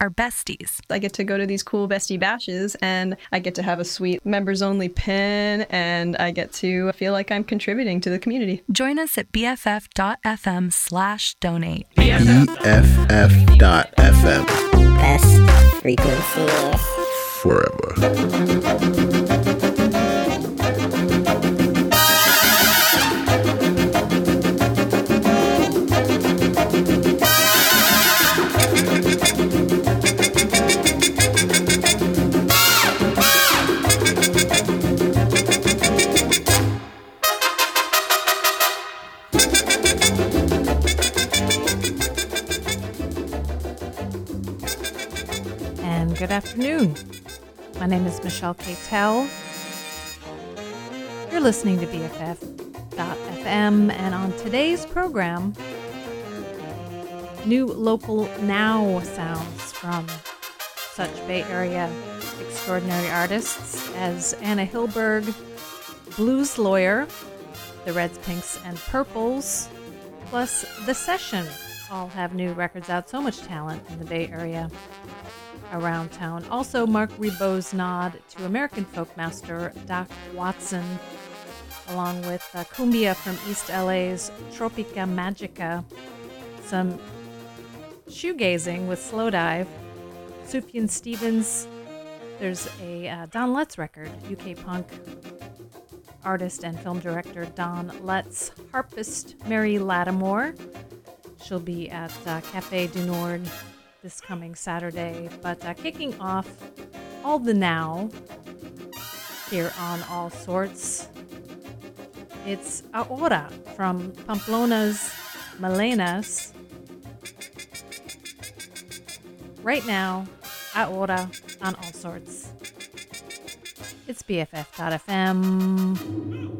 Our besties. I get to go to these cool bestie bashes and I get to have a sweet members only pin and I get to feel like I'm contributing to the community. Join us at BFF.FM/donate. BFF.FM. Best frequencies forever. Good afternoon. My name is Michelle Cattell. You're listening to BFF.FM, and on today's program, new local now sounds from such Bay Area extraordinary artists as Anna Hilberg, Blues Lawyer, the Reds, Pinks and Purples, plus The Seshen all have new records out. So much talent in the Bay Area. Around town. Also, Marc Ribot's nod to American folk master Doc Watson, along with cumbia from East LA's Tropa Magica, some shoegazing with Slowdive, Sufjan Stevens. There's a Don Letts record, UK punk artist and film director Don Letts, harpist Mary Lattimore. She'll be at Café du Nord this coming Saturday, but kicking off all the now here on All Sorts, it's Ahora from Pamplona's Melenas. Right now, Ahora on All Sorts. It's BFF.FM.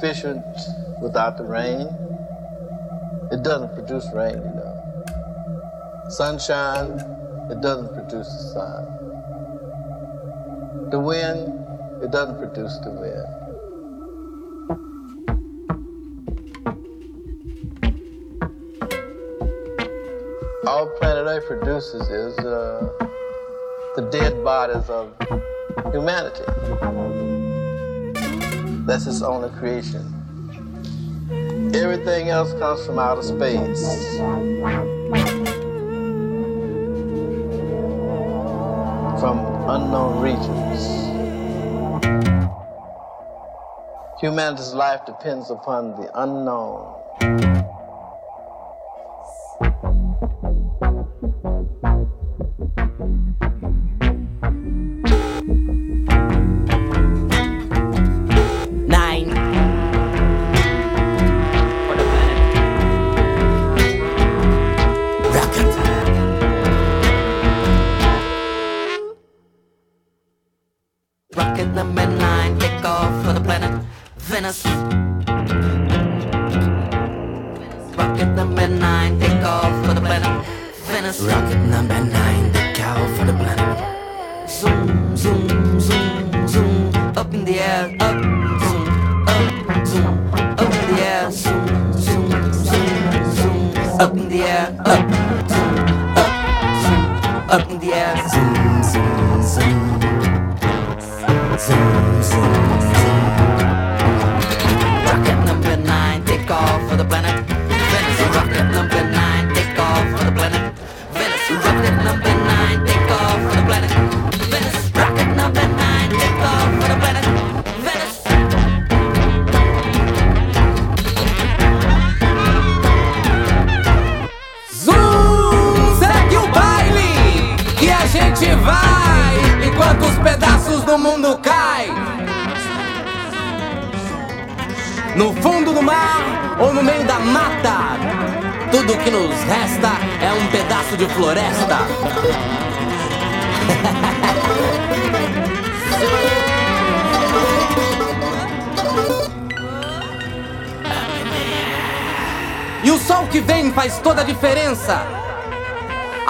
Sufficient without the rain. It doesn't produce rain, you know. Sunshine, it doesn't produce the sun. The wind, it doesn't produce the wind. All planet Earth produces is the dead bodies of humanity. That's his only creation. Everything else comes from outer space. From unknown regions. Humanity's life depends upon the unknown.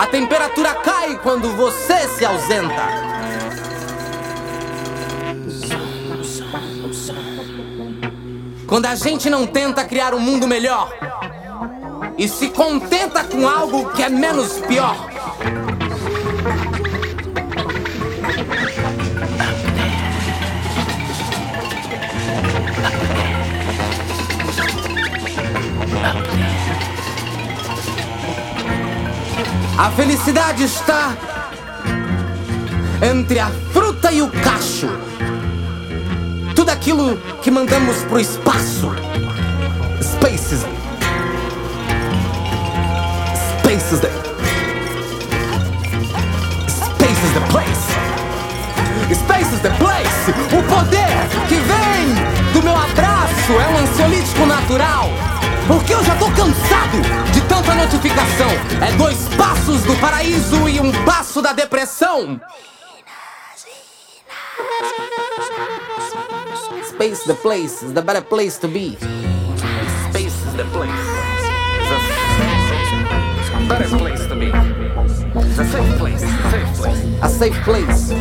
A temperatura cai quando você se ausenta. Quando a gente não tenta criar um mundo melhor e se contenta com algo que é menos pior. A felicidade está entre a fruta e o cacho. Tudo aquilo que mandamos pro espaço. Spaces. Spaces the... Space is the place. Space is the place. O poder que vem do meu abraço é um ansiolítico natural. Porque eu já tô cansado de tanta notificação. É 2 passos do paraíso e 1 passo da depressão. Space the place is the better place to be. Space is the place. The better place to be. The safe place. Safe place. A safe place.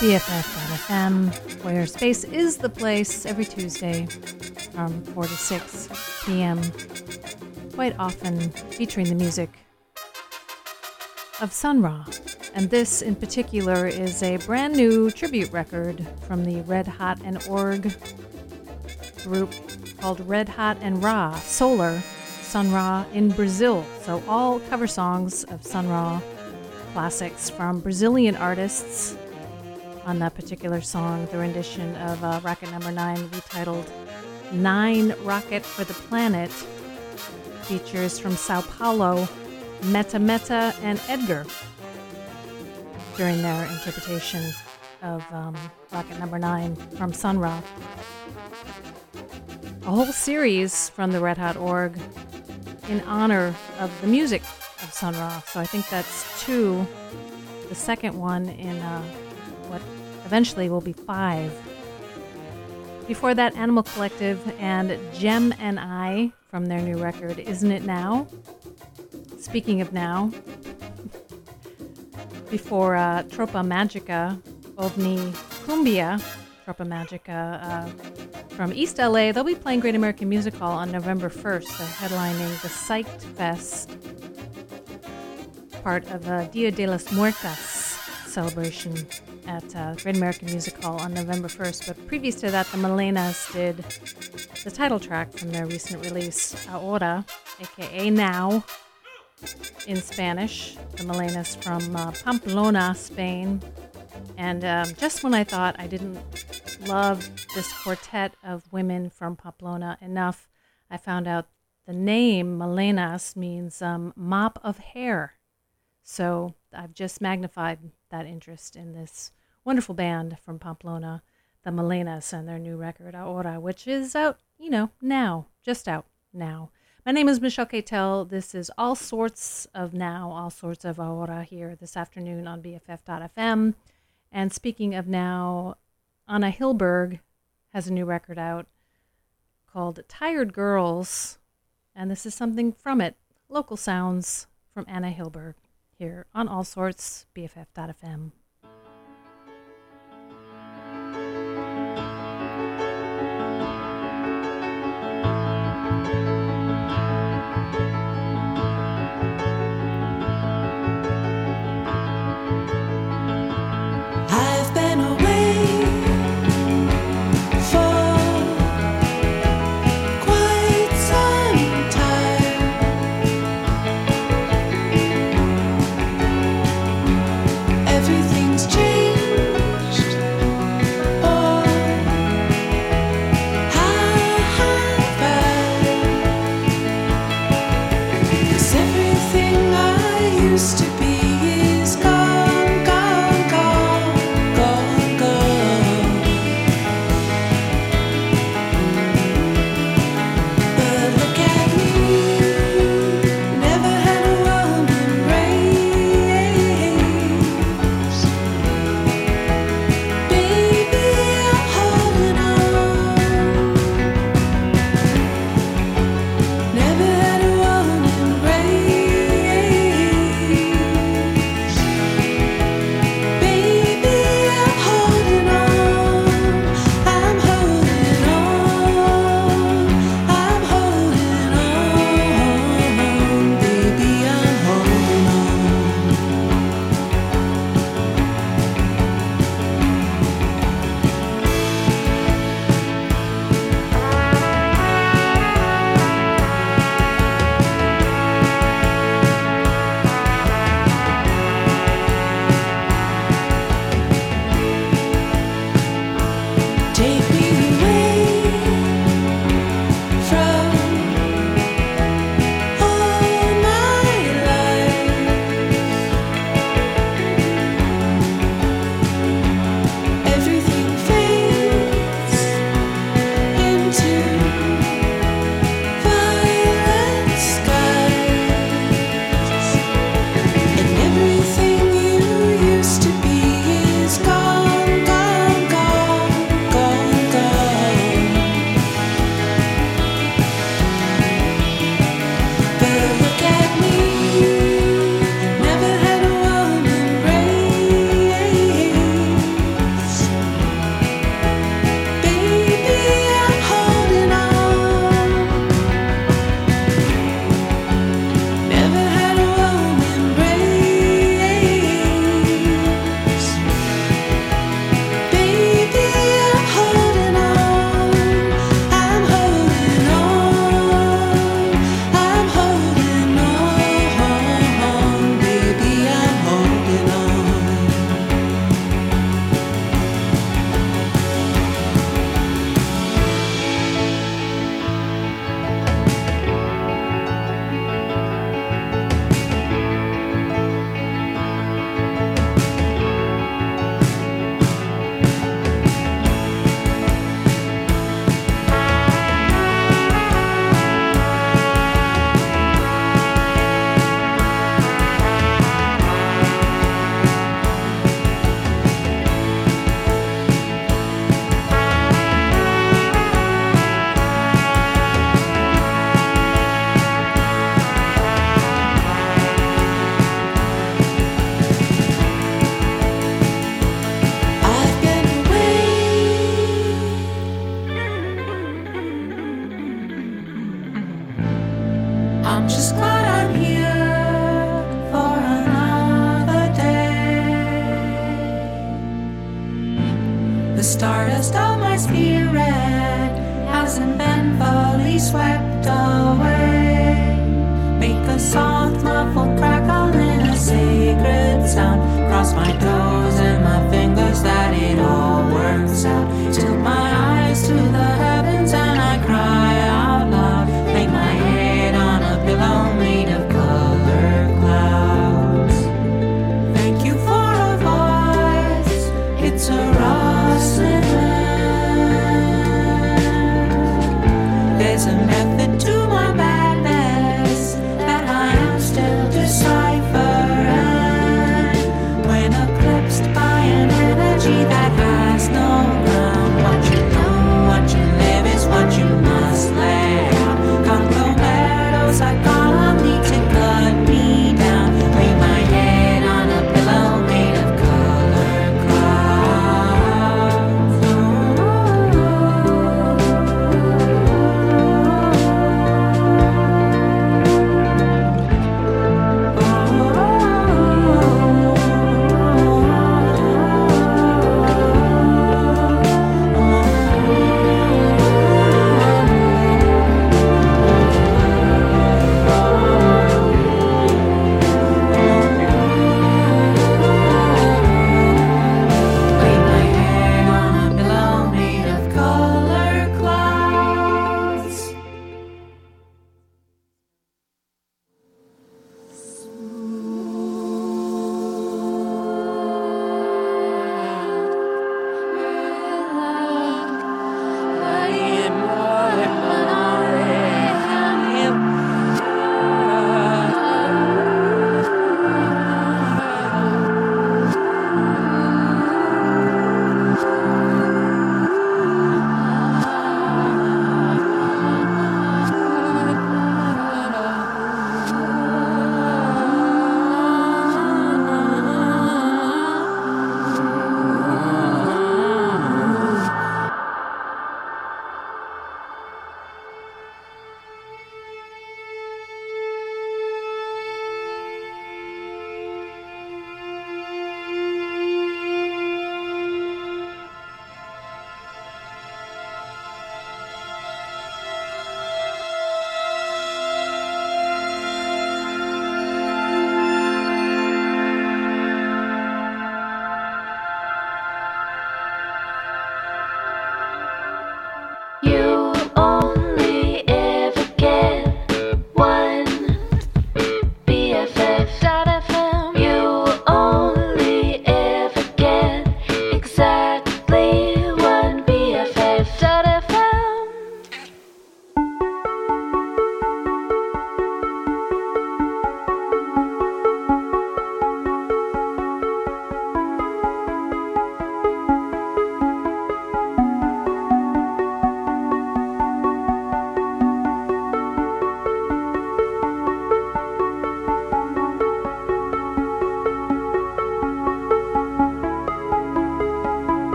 BFF.FM, where space is the place, every Tuesday from 4 to 6 p.m., quite often featuring the music of Sun Ra. And this in particular is a brand new tribute record from the Red Hot and Org group called Red Hot and Ra, Solar, Sun Ra in Brazil. So all cover songs of Sun Ra classics from Brazilian artists. On that particular song, the rendition of Rocket Number 9, retitled 9 Rocket for the Planet, features from Sao Paulo, Meta Meta and Edgar during their interpretation of Rocket Number 9 from Sun Ra. A whole series from the Red Hot Org in honor of the music of Sun Ra. So I think that's two, the second one in what eventually will be 5. Before that, Animal Collective and Gem and I from their new record, Isn't It Now? Speaking of now, before Tropa Magica, Ovni Cumbia, Tropa Magica from East LA, they'll be playing Great American Music Hall on November 1st. They're headlining the Psyched Fest, part of Dia de las Muertas celebration at Great American Music Hall on November 1st. But previous to that, the Melenas did the title track from their recent release, Ahora, aka Now, in Spanish. The Melenas from Pamplona, Spain. And just when I thought I didn't love this quartet of women from Pamplona enough, I found out the name Melenas means mop of hair. So I've just magnified that interest in this wonderful band from Pamplona, the Melenas, and their new record, Ahora, which is out, now, just out now. My name is Michelle Keitel. This is All Sorts of Now, All Sorts of Ahora here this afternoon on BFF.FM. And speaking of now, Anna Hilberg has a new record out called Tired Girls, and this is something from it, Local Sounds from Anna Hilberg, here on All Sorts, BFF.FM. Everything I'm just glad I'm here for another day. The stardust of my spirit hasn't been fully swept away. Make a soft muffled crackle in a sacred sound. Cross my toes and my fingers that it all works out. Tilt my eyes to the heavens and I cry out loud. Lay my head on a pillow made of colored clouds. Thank you for a voice, it's a rustling wind. There's a method to my madness.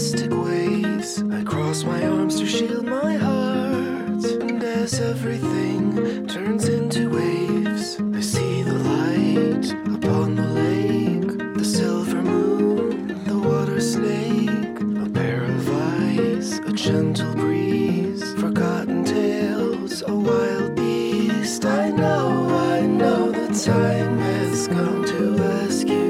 mystic ways. I cross my arms to shield my heart, and as everything turns into waves, I see the light upon the lake, the silver moon, the water snake, a pair of eyes, a gentle breeze, forgotten tales, a wild beast. I know the time has come to ask you.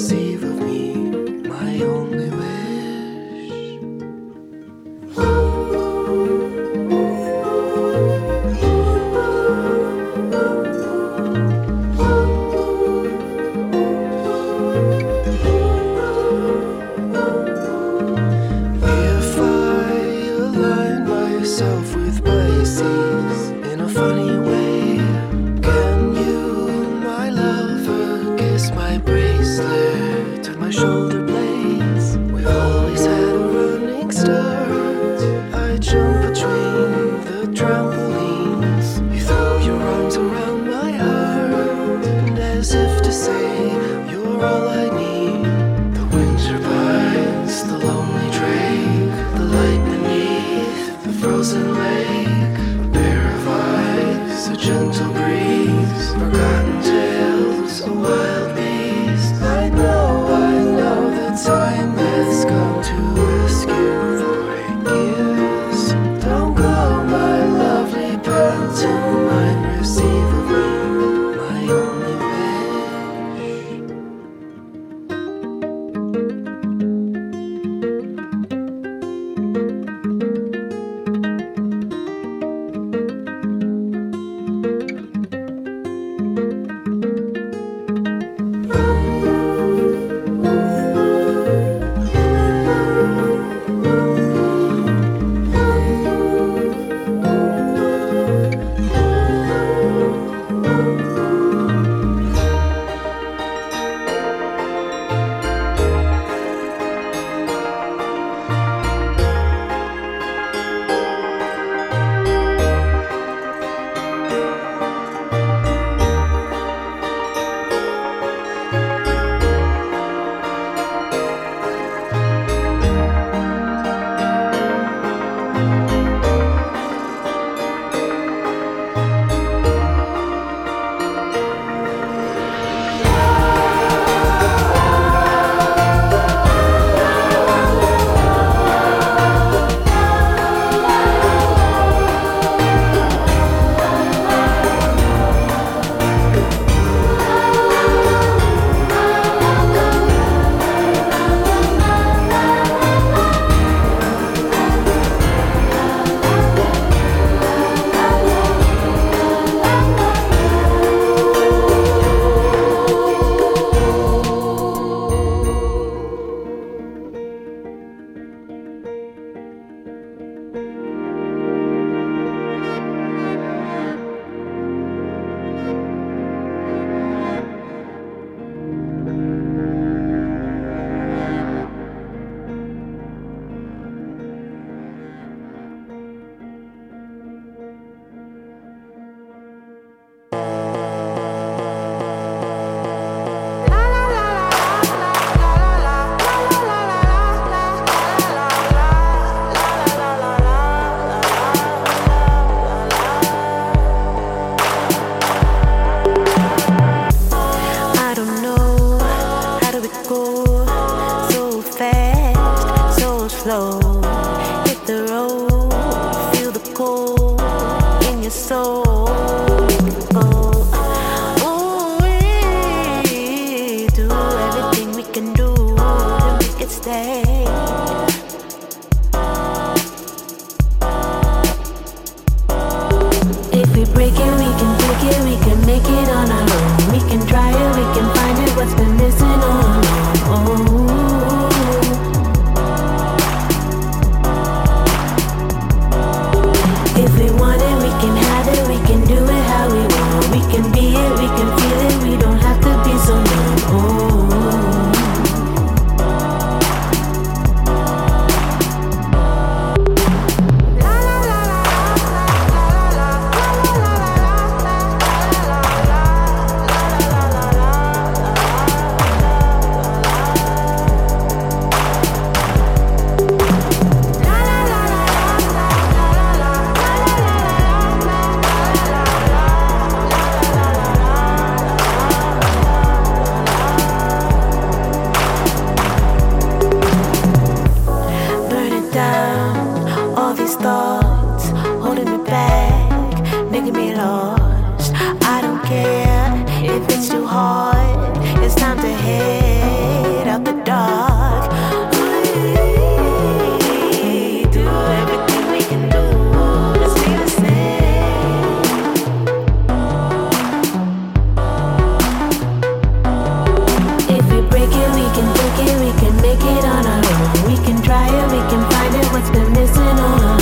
Receive of me my only wish. If I align myself with Pisces in a funny way, can you, my lover, kiss my brain? To my shoulder blades, we've always had a running start. I jump between the trampolines, you throw your arms around my heart, and as if to say you're all I need. The winter pines, the lonely drake, the light beneath the frozen lake, a pair of eyes, a gentle breeze, forgotten tales, a wild beast. I know the time has come to rescue for years. Don't go, my lovely pantomime, receive of me my only these thoughts holding me back, making me lost. I don't care if it's too hard, it's time to head out the dark. We do everything we can do, let's be the same. If we break it, we can break it, we can make it on our own. We can try it, we can find it, what's been missing all along.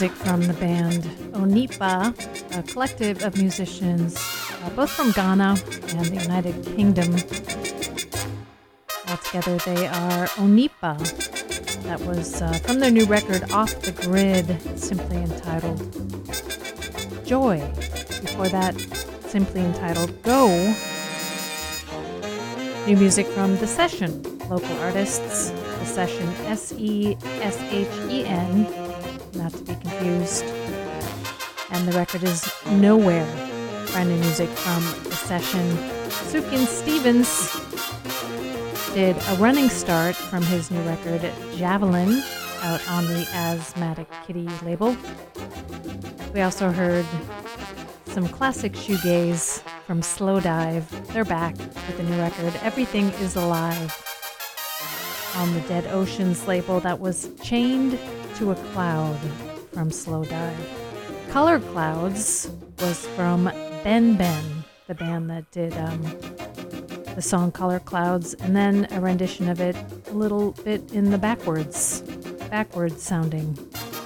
music from the band Onipa, a collective of musicians both from Ghana and the United Kingdom. Altogether they are Onipa. That was from their new record Off the Grid, simply entitled Joy. Before that, simply entitled Go. New music from The Seshen, local artists. The Seshen, Seshen, not to be confused. And the record is Nowhere. Brand new music from The Seshen. Sufjan Stevens did a running start from his new record Javelin, out on the Asthmatic Kitty label. We also heard some classic shoegaze from Slowdive. They're back with a new record, Everything is Alive, on the Dead Oceans label. That was Chained to a Cloud from Slowdive. Color Clouds was from Ben Ben, the band that did the song Color Clouds, and then a rendition of it a little bit in the backwards sounding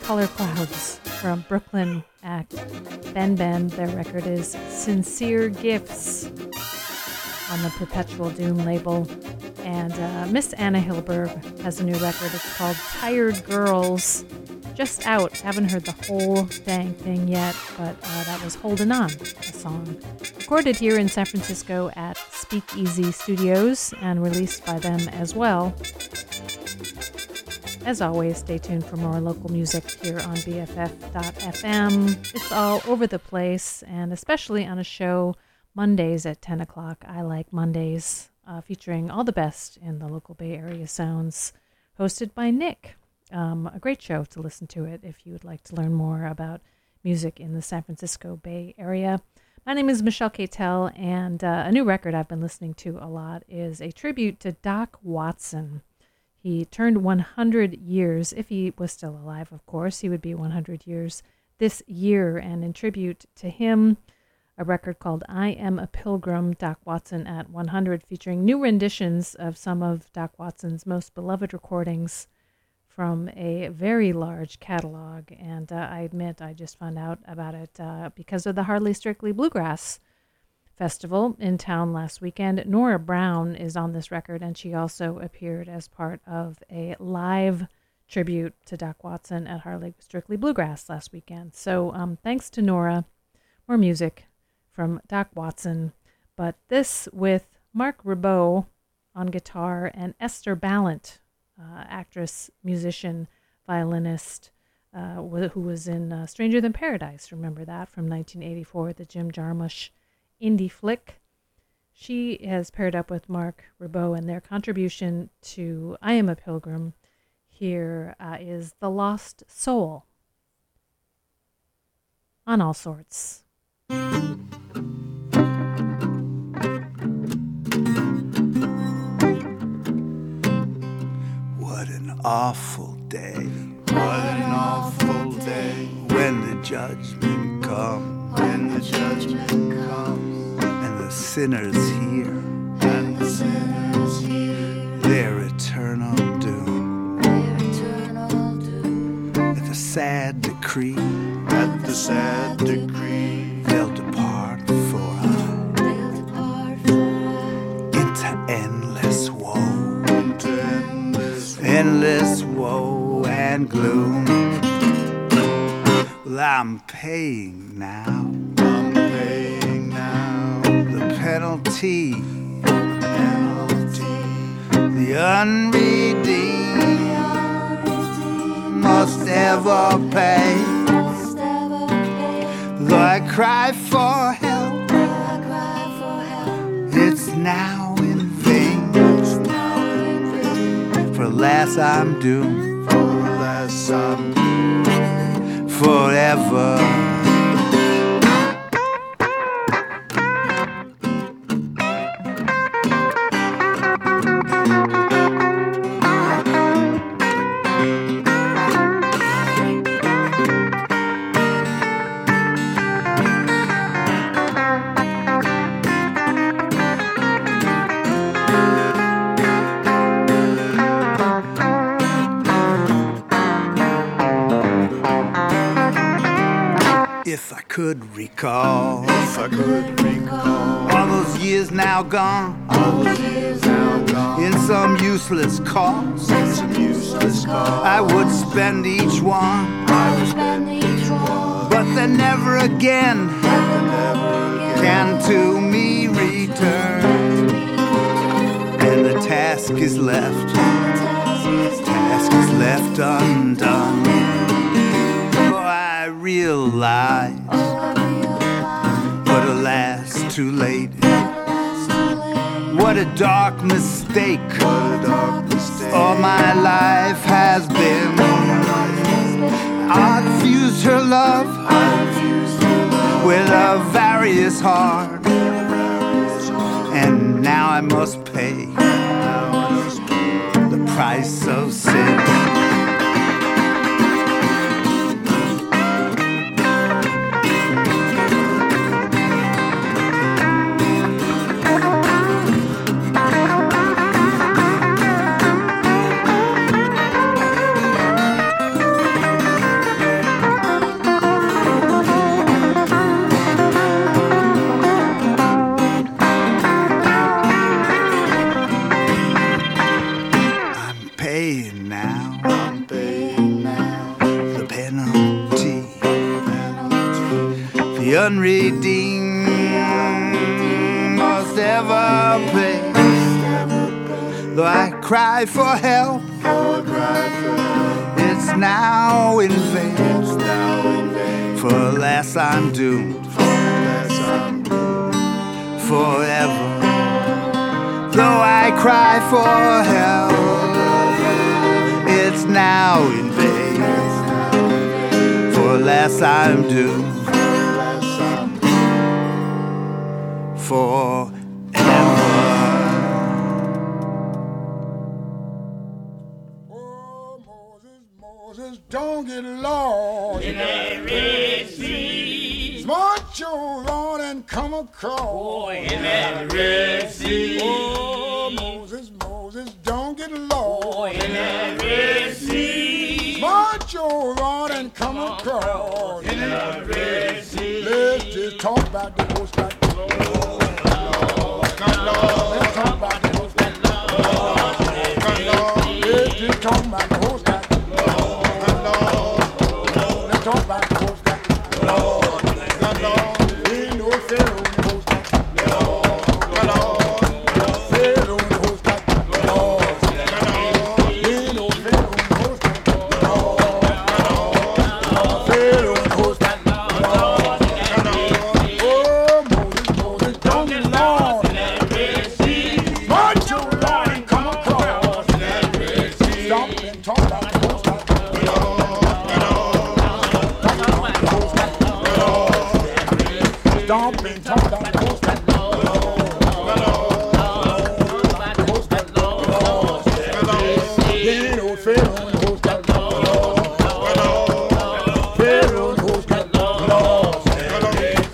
Color Clouds from Brooklyn act Ben Ben. Their record is Sincere Gifts on the Perpetual Doom label. And Miss Anna Hilberg has a new record. It's called Tired Girls. Just out. Haven't heard the whole dang thing yet, but that was Holdin' On, a song recorded here in San Francisco at Speakeasy Studios and released by them as well. As always, stay tuned for more local music here on BFF.FM. It's all over the place, and especially on a show Mondays at 10 o'clock. I like Mondays, featuring all the best in the local Bay Area sounds, hosted by Nick. A great show to listen to it if you would like to learn more about music in the San Francisco Bay Area. My name is Michelle Catel, and a new record I've been listening to a lot is a tribute to Doc Watson. He turned 100 years, if he was still alive, of course. He would be 100 years this year. And in tribute to him, a record called I Am a Pilgrim, Doc Watson at 100, featuring new renditions of some of Doc Watson's most beloved recordings from a very large catalog. And I admit, I just found out about it because of the Hardly Strictly Bluegrass Festival in town last weekend. Nora Brown is on this record, and she also appeared as part of a live tribute to Doc Watson at Hardly Strictly Bluegrass last weekend. So thanks to Nora. More music from Doc Watson, but this with Marc Ribot on guitar and Esther Balint, actress, musician, violinist, who was in Stranger Than Paradise. Remember that from 1984, the Jim Jarmusch indie flick. She has paired up with Marc Ribot, and their contribution to I Am a Pilgrim here is The Lost Soul on All Sorts. What an awful day. What an awful day. When the judgment comes. When the judgment comes. And the sinners hear. And the sinners hear. Their eternal doom. Their eternal doom. At the sad decree. At the sad decree. They'll depart for us. They'll depart for us. Into endless woe. Endless woe and gloom. Well, I'm paying now. I'm paying now. The penalty. The penalty. The unredeemed must ever pay. Though I cry for help, it's now in vain. For alas, I'm doomed. For alas, I'm doomed. Forever. could recall, if I could recall, all those years now gone, all those years now gone, in some useless cause, in some useless cause, I would spend each one, I would spend each one, but then never again, can to me return, and the task is left, task is left undone. Realize, but alas, too late. What a dark mistake! All my life has been. I fused her love with a various heart, and now I must pay the price of sin. Unredeemed must ever pay. Though I cry for help, it's now in vain. For alas, I'm doomed forever. Though I cry for help, it's now in vain. For alas, I'm doomed forever. Oh, Moses, Moses, don't get lost in the Red Sea. Smart your rod and come across. Oh, in the Red Sea. Oh, Moses, Moses, don't get lost. Oh, in the Red Sea. Smart your rod and come across. In the Red Sea. Let's just talk about the most like let's talk about the host that loves. Let's talk about the host that loves. Let's talk about the host that loves. Ain't no fair on the host that loves. Fair on the host that loves. Ain't no fair on the host that loves. Fair on the host that loves. Oh,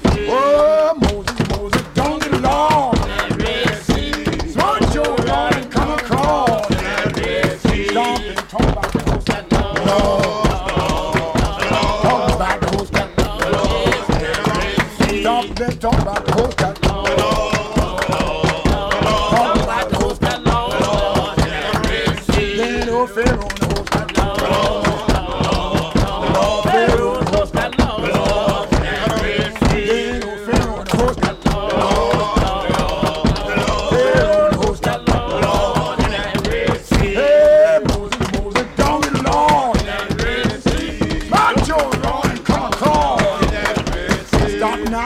Moses, Moses, don't get lost. To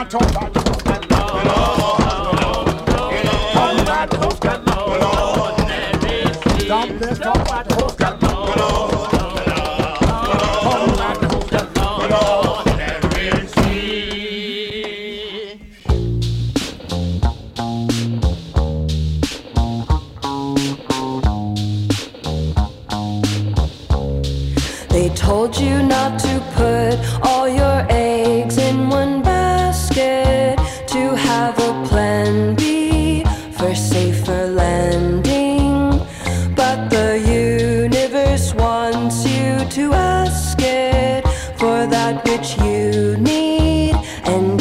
ask it for that which you need and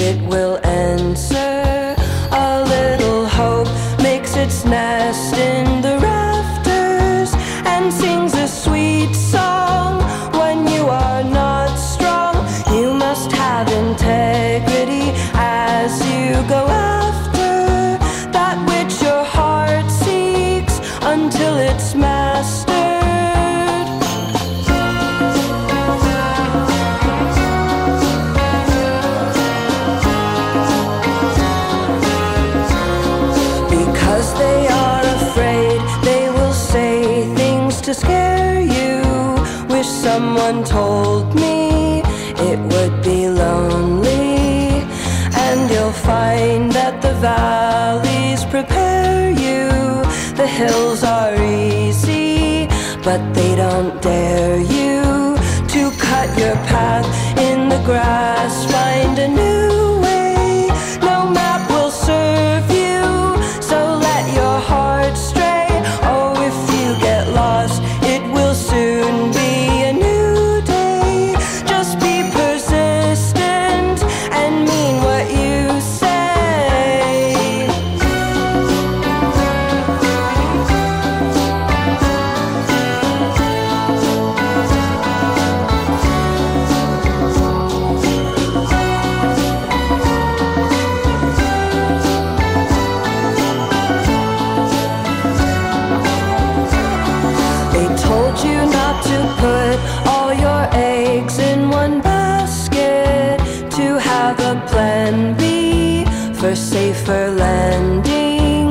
its nest in the rafters and sings a sweet song. When you are not strong, you must have integrity as you go after that which your heart seeks until it's mastered. Someone told me it would be lonely, and you'll find that the valleys prepare you. The hills are easy, but they don't dare you to cut your path in the grass. Find a new way, no map will serve you, so let your heart stray. Oh, if you get lost, it will soon be. Safer landing,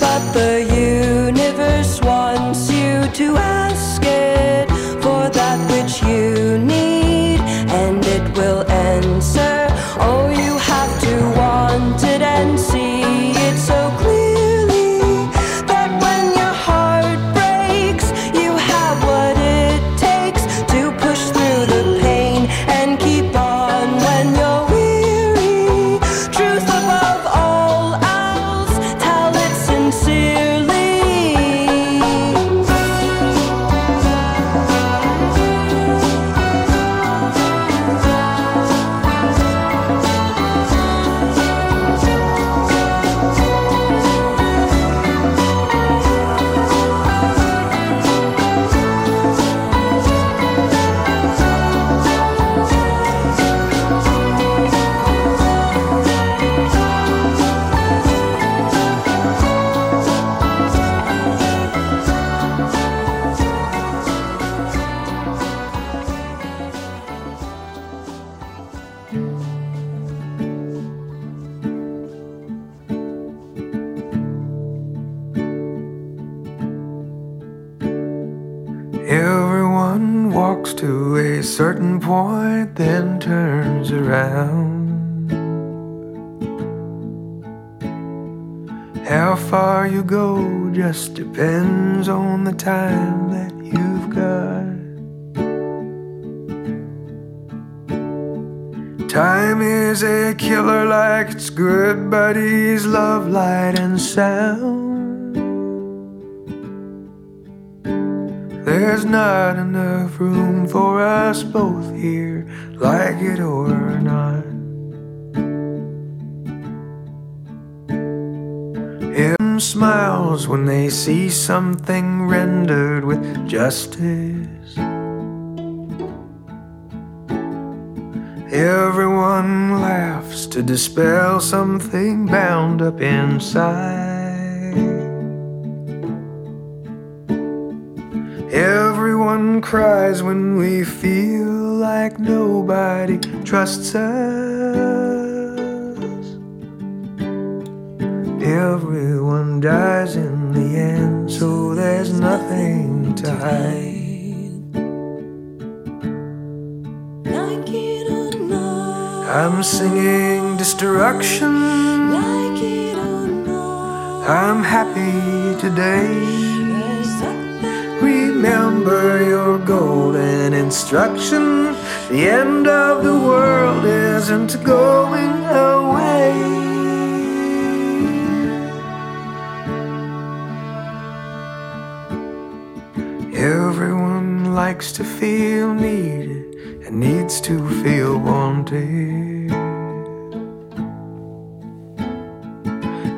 but the universe wants you to ask it for that which you need, and it will answer. Oh, you have to want it and see it so clearly that when your heart breaks, you have what it takes to push through the pain and keep on when you're weary. Truth above certain point, then turns around. How far you go just depends on the time that you've got. Time is a killer like its good buddies, love, light, and sound. There's not enough room for us both here, like it or not. Him smiles when they see something rendered with justice. Everyone laughs to dispel something bound up inside. Everyone cries when we feel like nobody trusts us. Everyone dies in the end, so there's nothing to hide. Like it or not, I'm singing destruction. Like it or not, I'm happy today. Remember your golden instruction. The end of the world isn't going away. Everyone likes to feel needed and needs to feel wanted.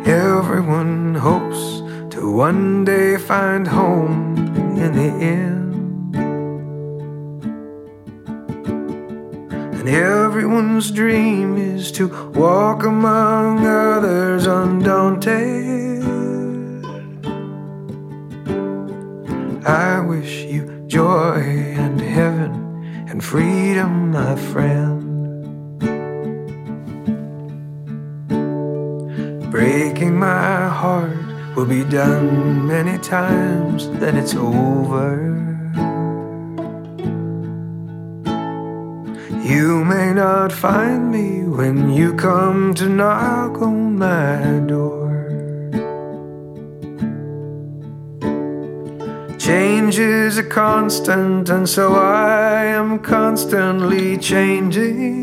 Everyone hopes one day find home in the end. And everyone's dream is to walk among others undaunted. I wish you joy and heaven and freedom, my friend. Breaking my heart will be done many times, then it's over. You may not find me when you come to knock on my door. Change is a constant, and so I am constantly changing.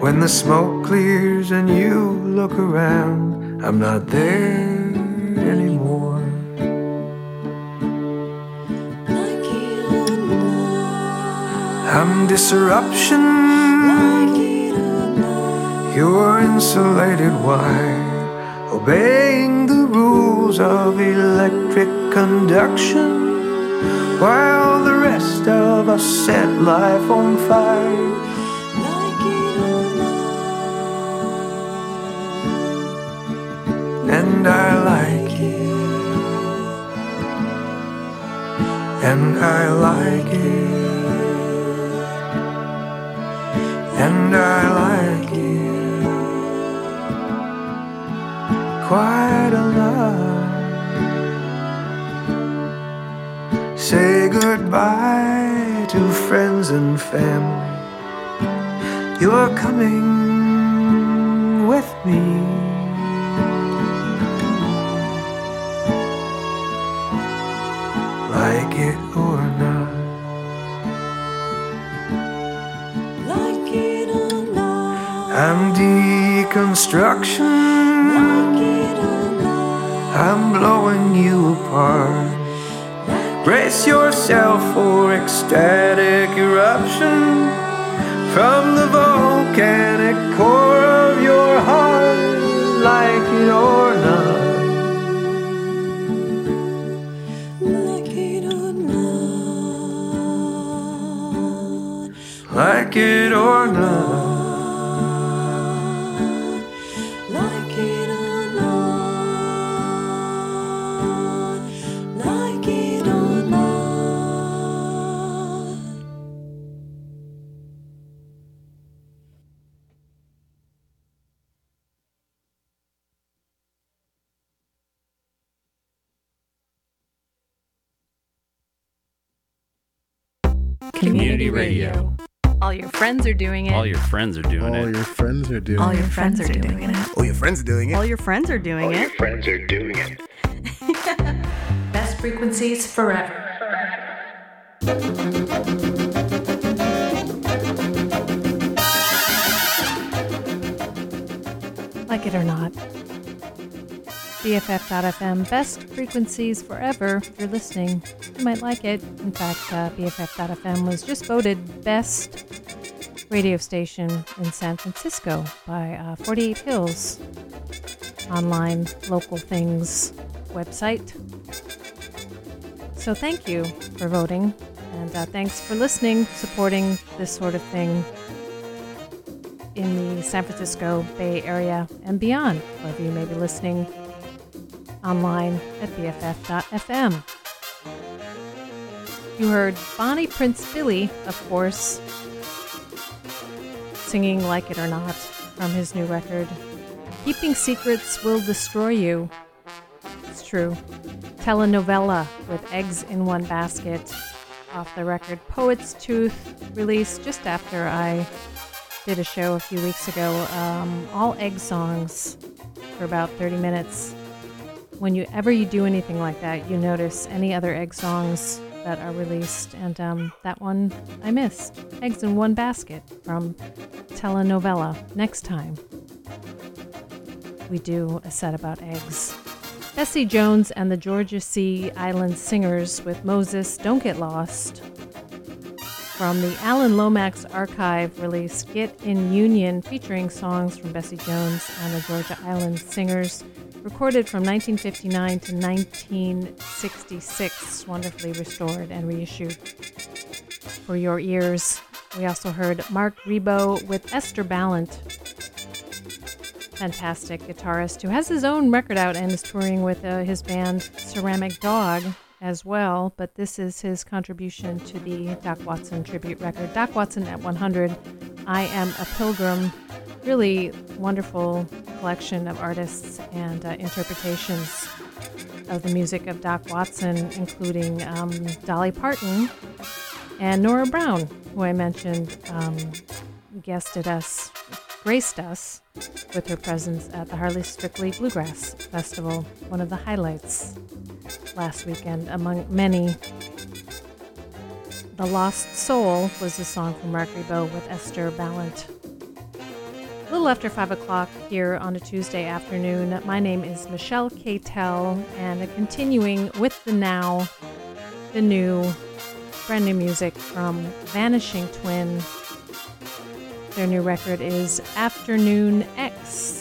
When the smoke clears and you look around, I'm not there anymore. I'm disruption. You're insulated wire, obeying the rules of electric conduction, while the rest of us set life on fire. And I like it, and I like it, and I like it quite a lot. Say goodbye to friends and family. You're coming with me. Like it or not, like it or not. I'm deconstruction. Like it or not. I'm blowing you apart. Brace yourself for ecstatic eruption from the volcanic core of your heart. Like it or not. Like it or not, like it or not, like it or not. Community Radio. All your friends are doing it. All your friends are doing it. All your friends are doing it. All your friends are doing it. All your friends are doing it. All your friends are doing it. All your friends are doing it. Best frequencies forever. Like it or not. BFF.FM, best frequencies forever. If you're listening, you might like it. In fact, BFF.FM was just voted best radio station in San Francisco by 48 Hills online local things website. So thank you for voting, and thanks for listening, supporting this sort of thing in the San Francisco Bay Area and beyond, wherever you may be listening. Online at BFF.FM. You heard Bonnie Prince Billy, of course, singing Like It or Not from his new record. Keeping Secrets Will Destroy You. It's true. Telenovela with Eggs in One Basket off the record Poet's Tooth, released just after I did a show a few weeks ago. All egg songs for about 30 minutes. When you do anything like that, you notice any other egg songs that are released, and that one I missed. Eggs in One Basket from Telenovela. Next time we do a set about eggs. Bessie Jones and the Georgia Sea Island Singers with Moses, Don't Get Lost. from the Alan Lomax Archive release Get in Union, featuring songs from Bessie Jones and the Georgia Island Singers, recorded from 1959 to 1966, wonderfully restored and reissued for your ears. We also heard Marc Ribot with Esther Balint, fantastic guitarist who has his own record out and is touring with his band Ceramic Dog as well, but this is his contribution to the Doc Watson tribute record. Doc Watson at 100, I Am a Pilgrim. Really wonderful collection of artists and interpretations of the music of Doc Watson, including Dolly Parton and Nora Brown, who I mentioned graced us with her presence at the Hardly Strictly Bluegrass Festival, one of the highlights last weekend among many. The Lost Soul was a song from Marc Ribot with Esther Balint. A little after 5 o'clock here on a Tuesday afternoon. My name is Michelle Catel, and continuing with the now, the new, brand new music from Vanishing Twin. Their new record is Afternoon X.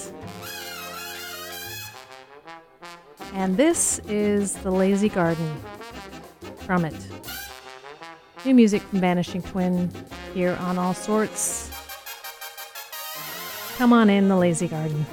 And this is The Lazy Garden from it. New music from Vanishing Twin here on All Sorts. Come on in, The Lazy Garden.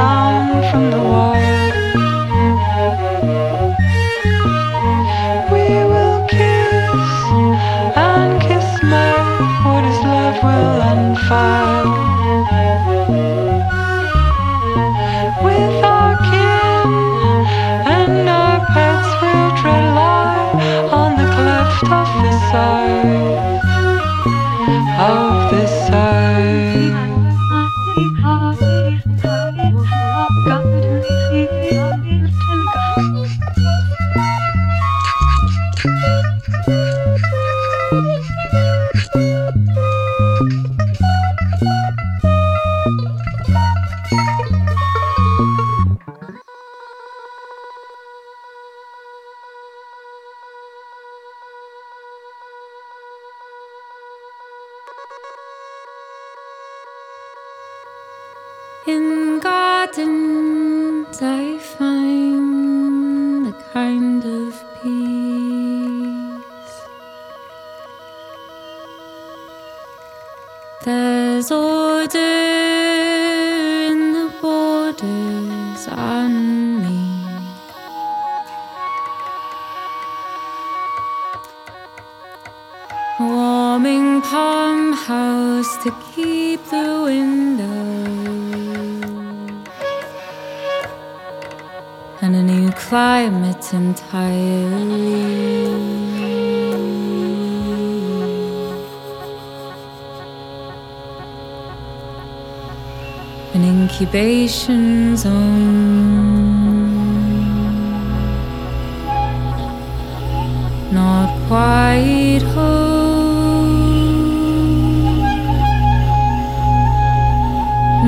sound from the wild. We will kiss and kiss more. What is love will unfurl. With our kin and our pets we'll tread light on the cleft of the side, of the side. Incubation zone, not quite whole,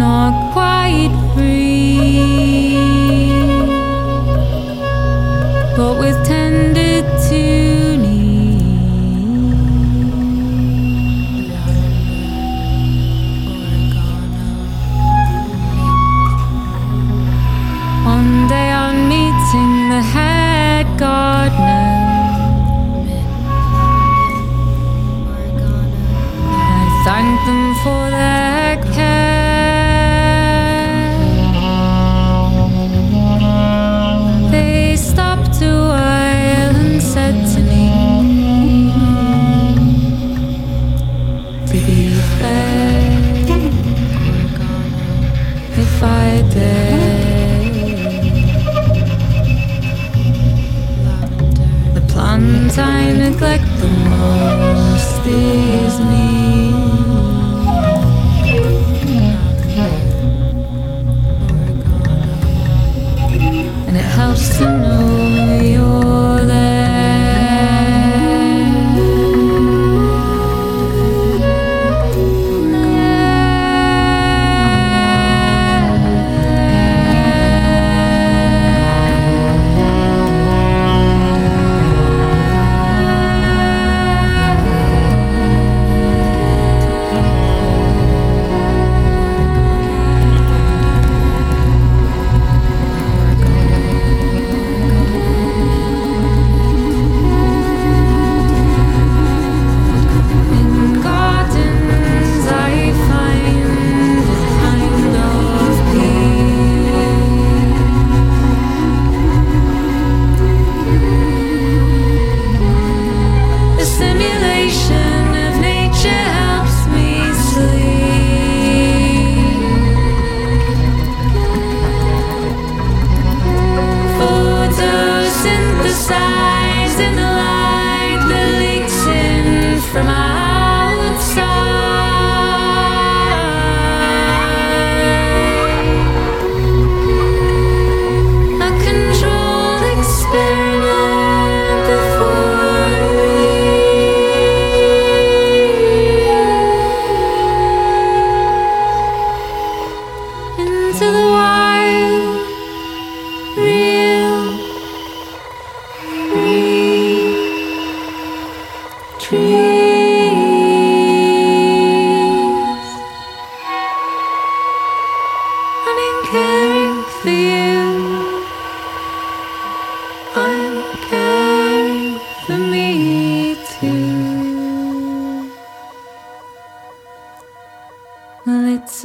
not quite free, but with tended to for their care. They stopped a while and said to me, to be fair, if I dare, the plans I neglect the most is me. Helps to know you're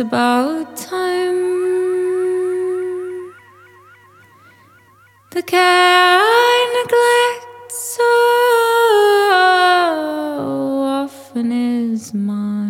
about time. the care I neglect so often is mine.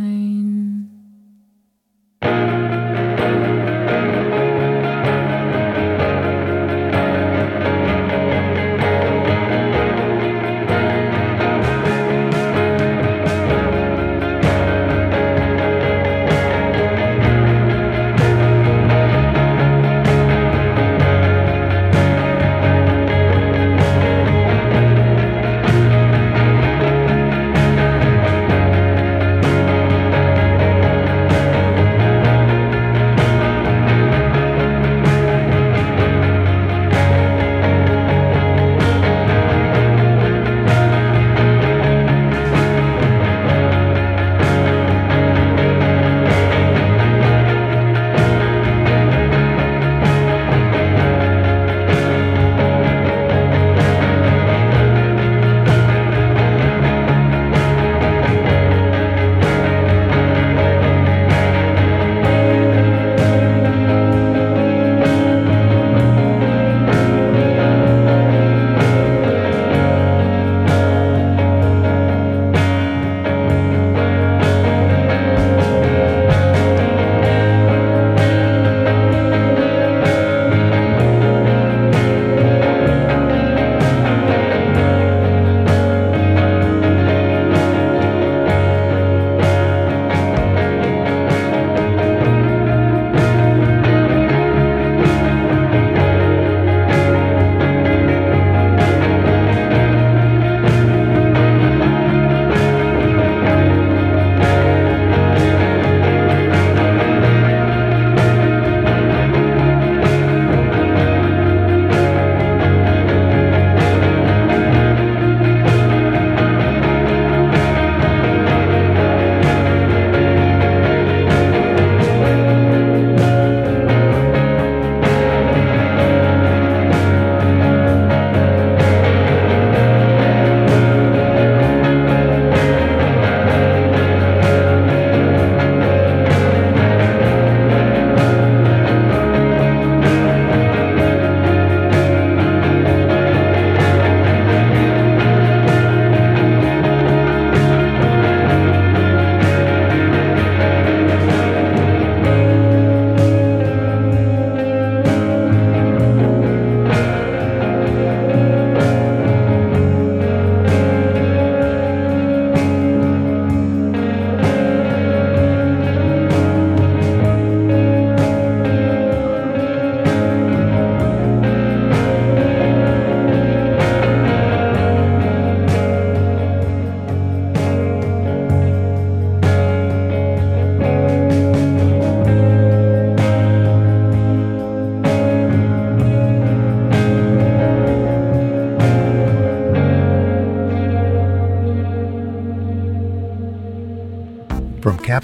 Cap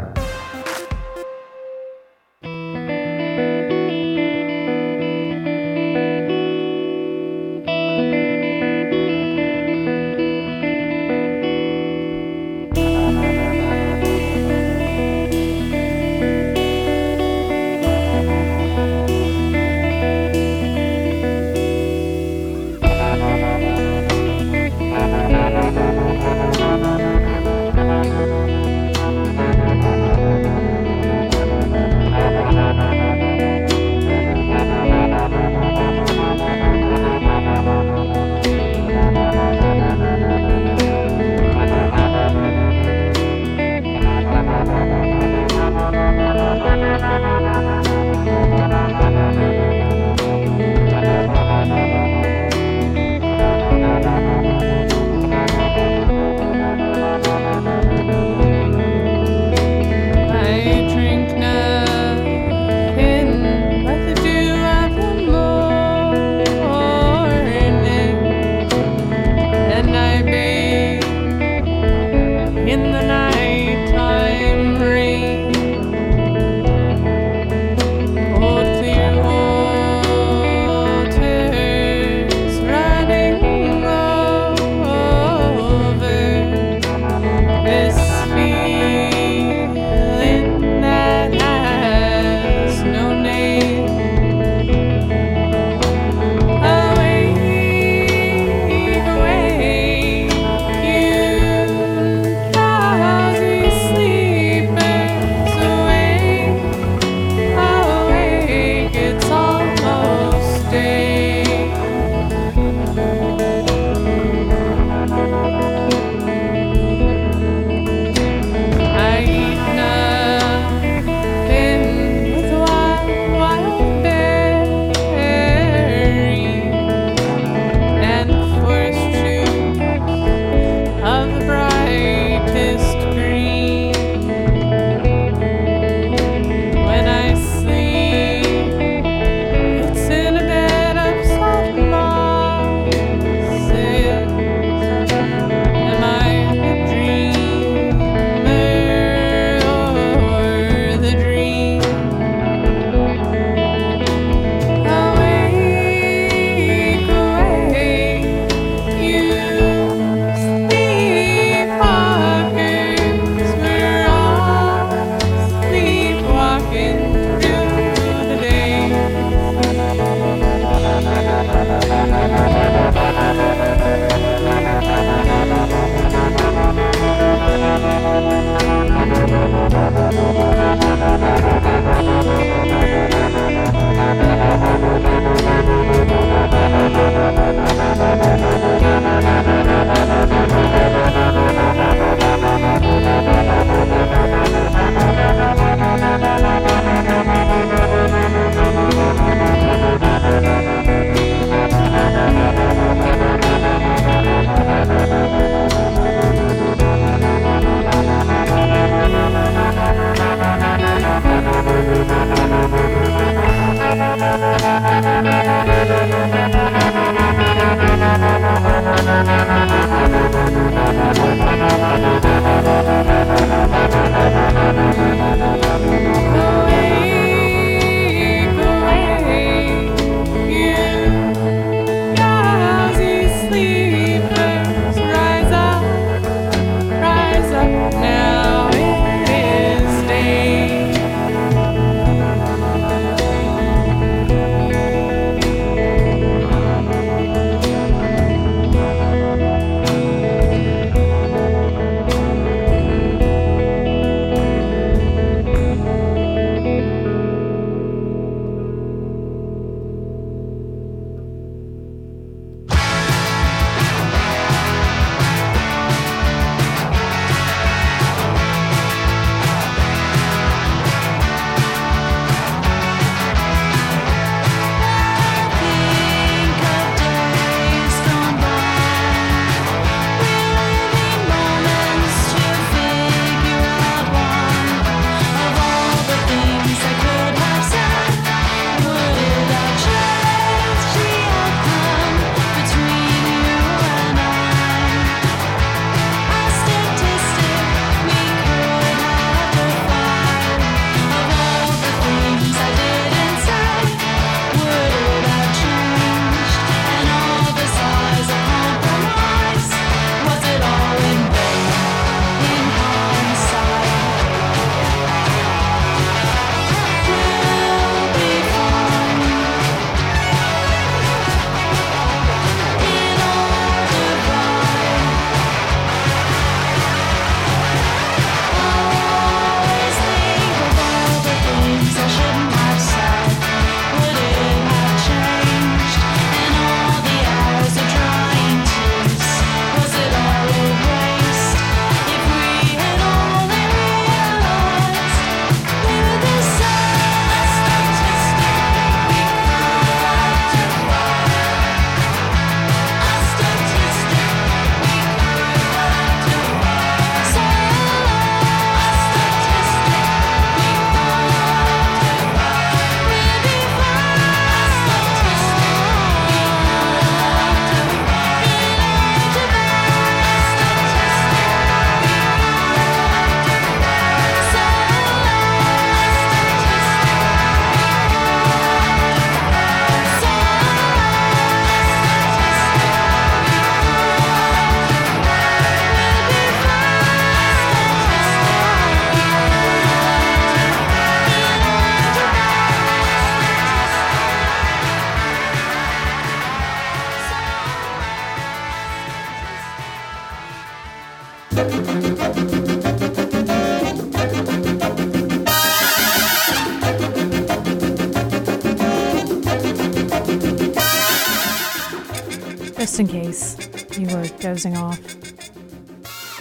Just in case you were dozing off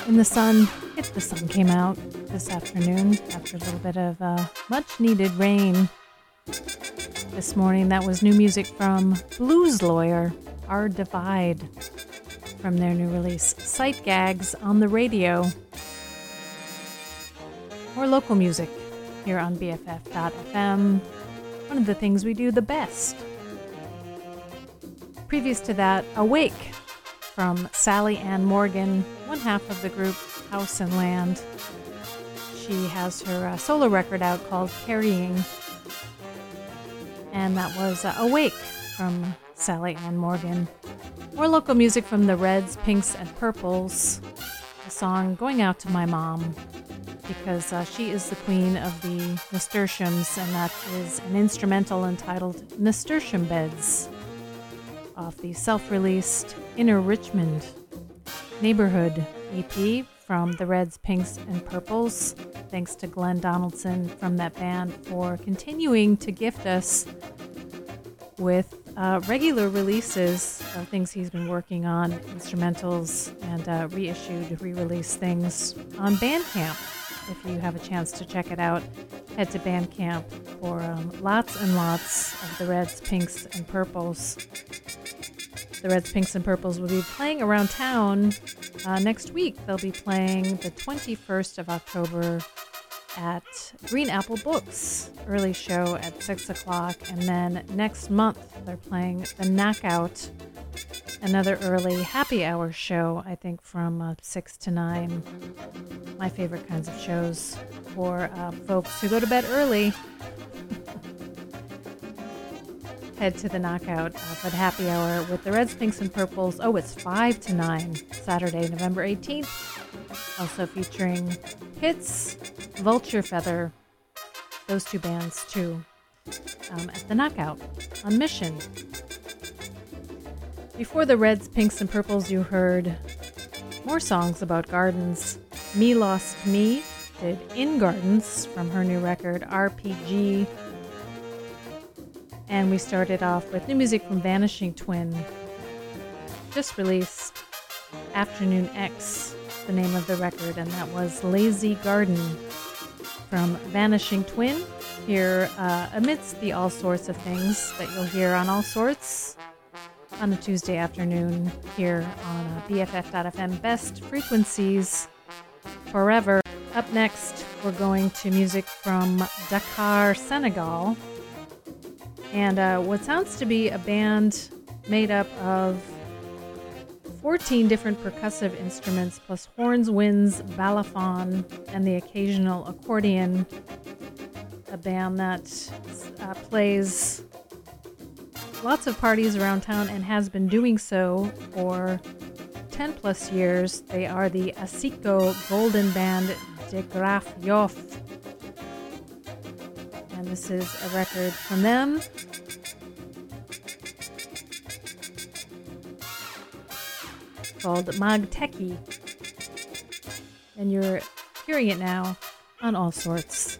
in the sun, if the sun came out this afternoon after a little bit of much-needed rain this morning. That was new music from Blues Lawyer, Our Divide, from their new release, Sight Gags on the Radio. More local music here on BFF.FM, one of the things we do the best. Previous to that, Awake from Sally Ann Morgan, one half of the group House and Land. She has her solo record out called Carrying. And that was Awake from Sally Ann Morgan. More local music from the Reds, Pinks and Purples. A song going out to my mom because she is the queen of the nasturtiums, and that is an instrumental entitled Nasturtium Beds, off the self-released Inner Richmond Neighborhood EP from the Reds, Pinks, and Purples. Thanks to Glenn Donaldson from that band for continuing to gift us with regular releases of things he's been working on, instrumentals, and reissued, re-release things on Bandcamp. If you have a chance to check it out, head to Bandcamp for lots and lots of the Reds, Pinks, and Purples. The Reds, Pinks, and Purples will be playing around town next week. They'll be playing the 21st of October at Green Apple Books, early show at 6 o'clock. And then next month, they're playing the Knockout, another early happy hour show, I think from 6 to 9. My favorite kinds of shows for folks who go to bed early. Head to the Knockout for the happy hour with the Reds, Pinks and Purples. Oh, it's 5 to 9, Saturday, November 18th. Also featuring Hits, Vulture Feather, those two bands too, at the Knockout on Mission. Before the Reds, Pinks and Purples, you heard more songs about gardens. Me Lost Me did In Gardens from her new record, RPG. And we started off with new music from Vanishing Twin, just released, Afternoon X, the name of the record, and that was Lazy Garden from Vanishing Twin, here amidst the all sorts of things that you'll hear on All Sorts on a Tuesday afternoon here on BFF.FM, Best Frequencies Forever. Up next, we're going to music from Dakar, Senegal. And what sounds to be a band made up of 14 different percussive instruments, plus horns, winds, balafon, and the occasional accordion. A band that plays lots of parties around town and has been doing so for 10 plus years. They are the Asiko Golden Band de Graaf Yoff. And this is a record from them. Called Magg Tekki. And you're hearing it now on All Sorts.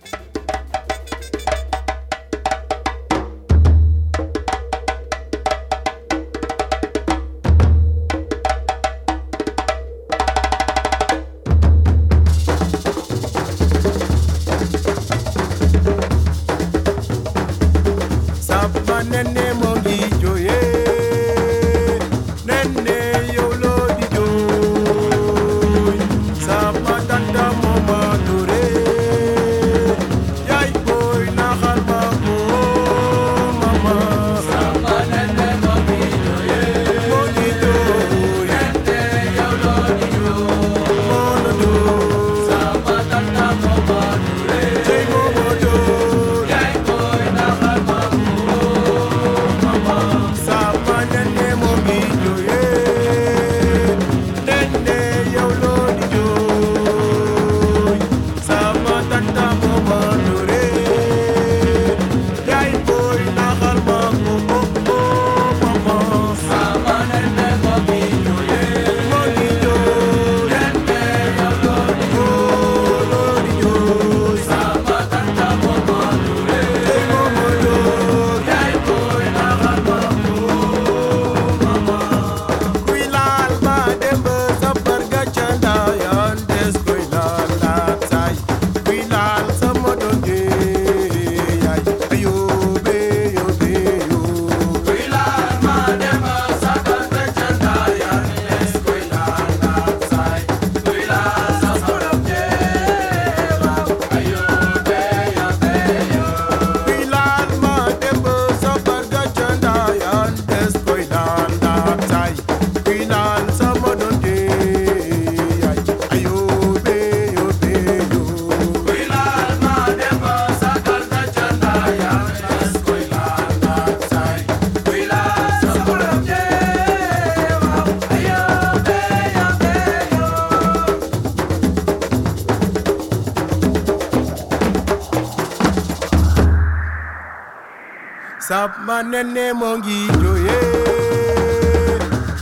Nene mongi joye,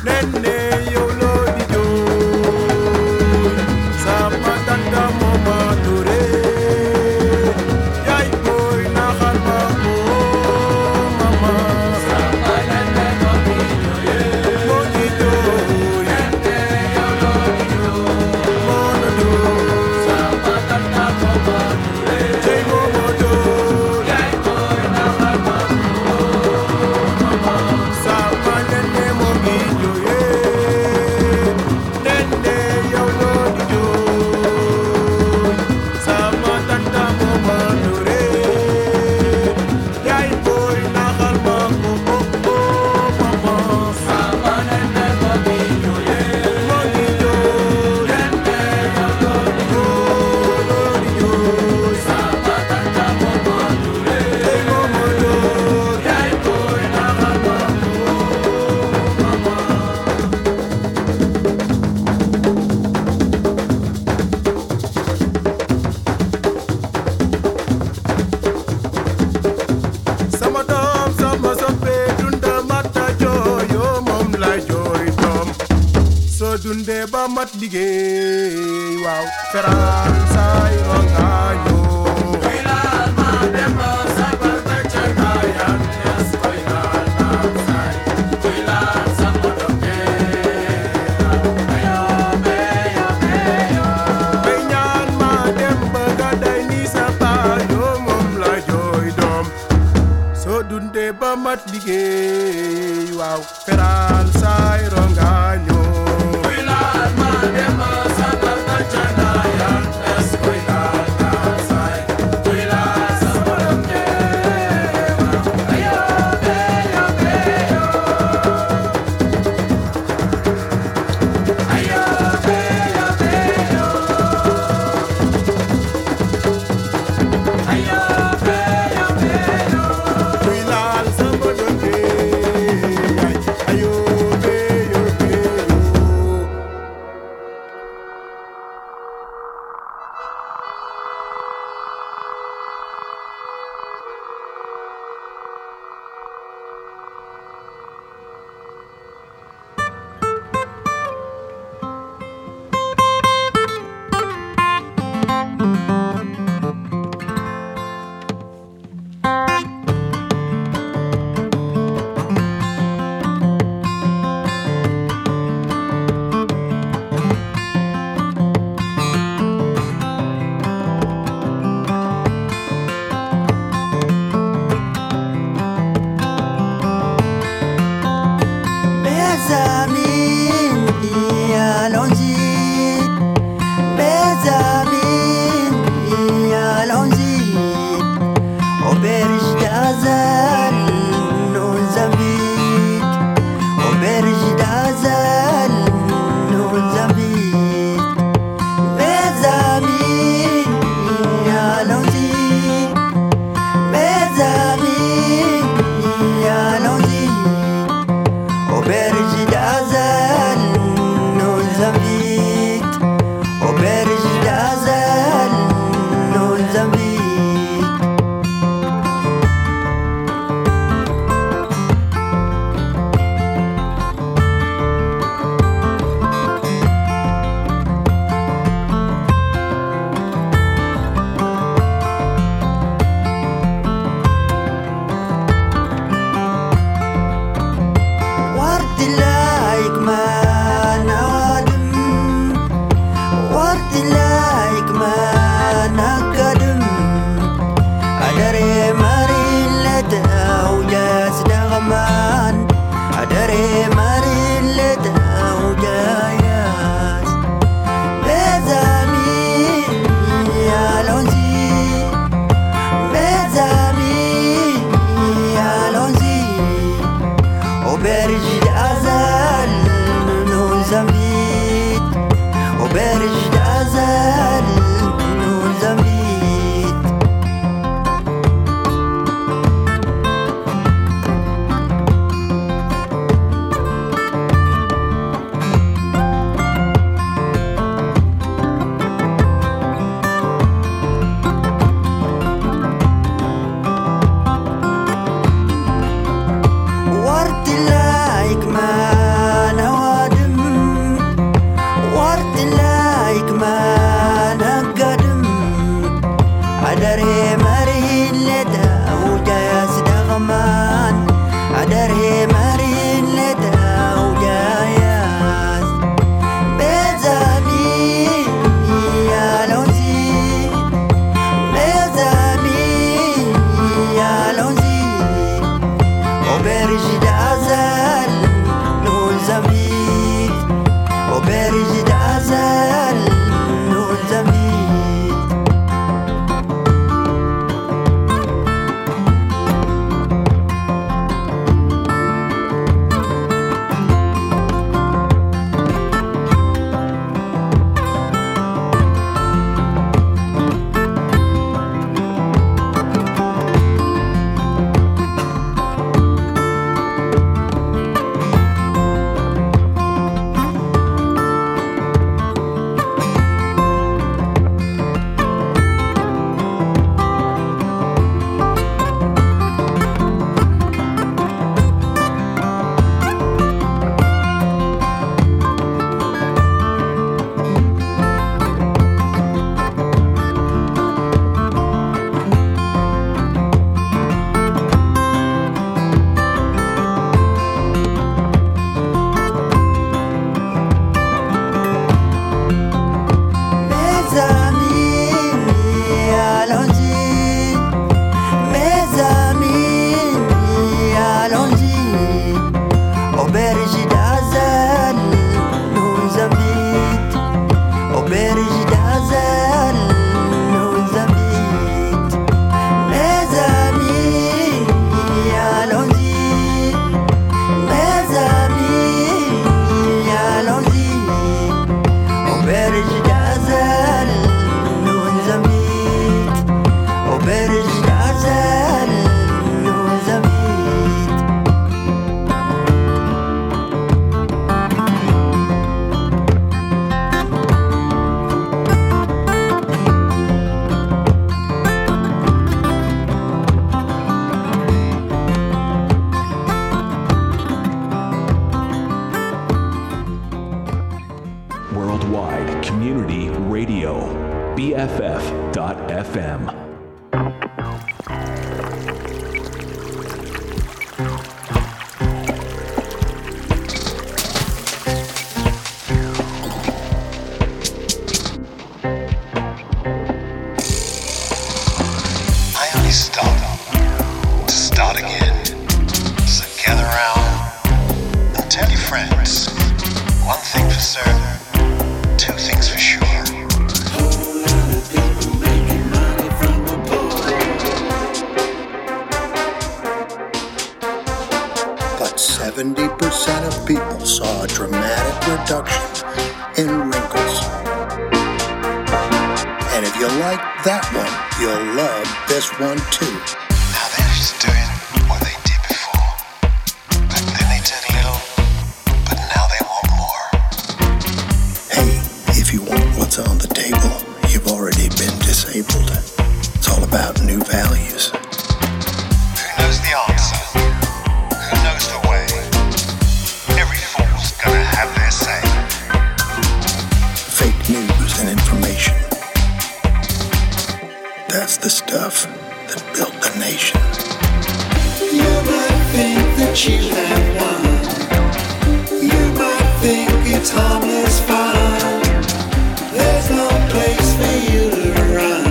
nene yolo dijo, samatanda mama dure, yai boy na halma mama, samatanda mongi joye, mongi joye, nene yolo dijo, mono do, samatanda mama dure, jai momo do. Dun, dun. mat liggéey waaw feraan saay rongaañoo mat liggéey waaw feraan saay rongañoo kuy laal ma dem sa tata jana yan es kuy laal ta saay kuy laal sa borom jee ayoo beyo ayoo beyo beyo ayoo 10% of people saw a dramatic reduction in wrinkles. And if you like that one, you'll love this one too. Now they're just doing what they did before. Back then they did little, but now they want more. Hey, if you want what's on the table, you've already been disabled. It's all about new values. Who knows the answer? Who knows the way? Every fool's gonna have their say. Fake news and information. That's the stuff that built the nation. You might think that you have won. You might think it's harmless fun. There's no place for you to run.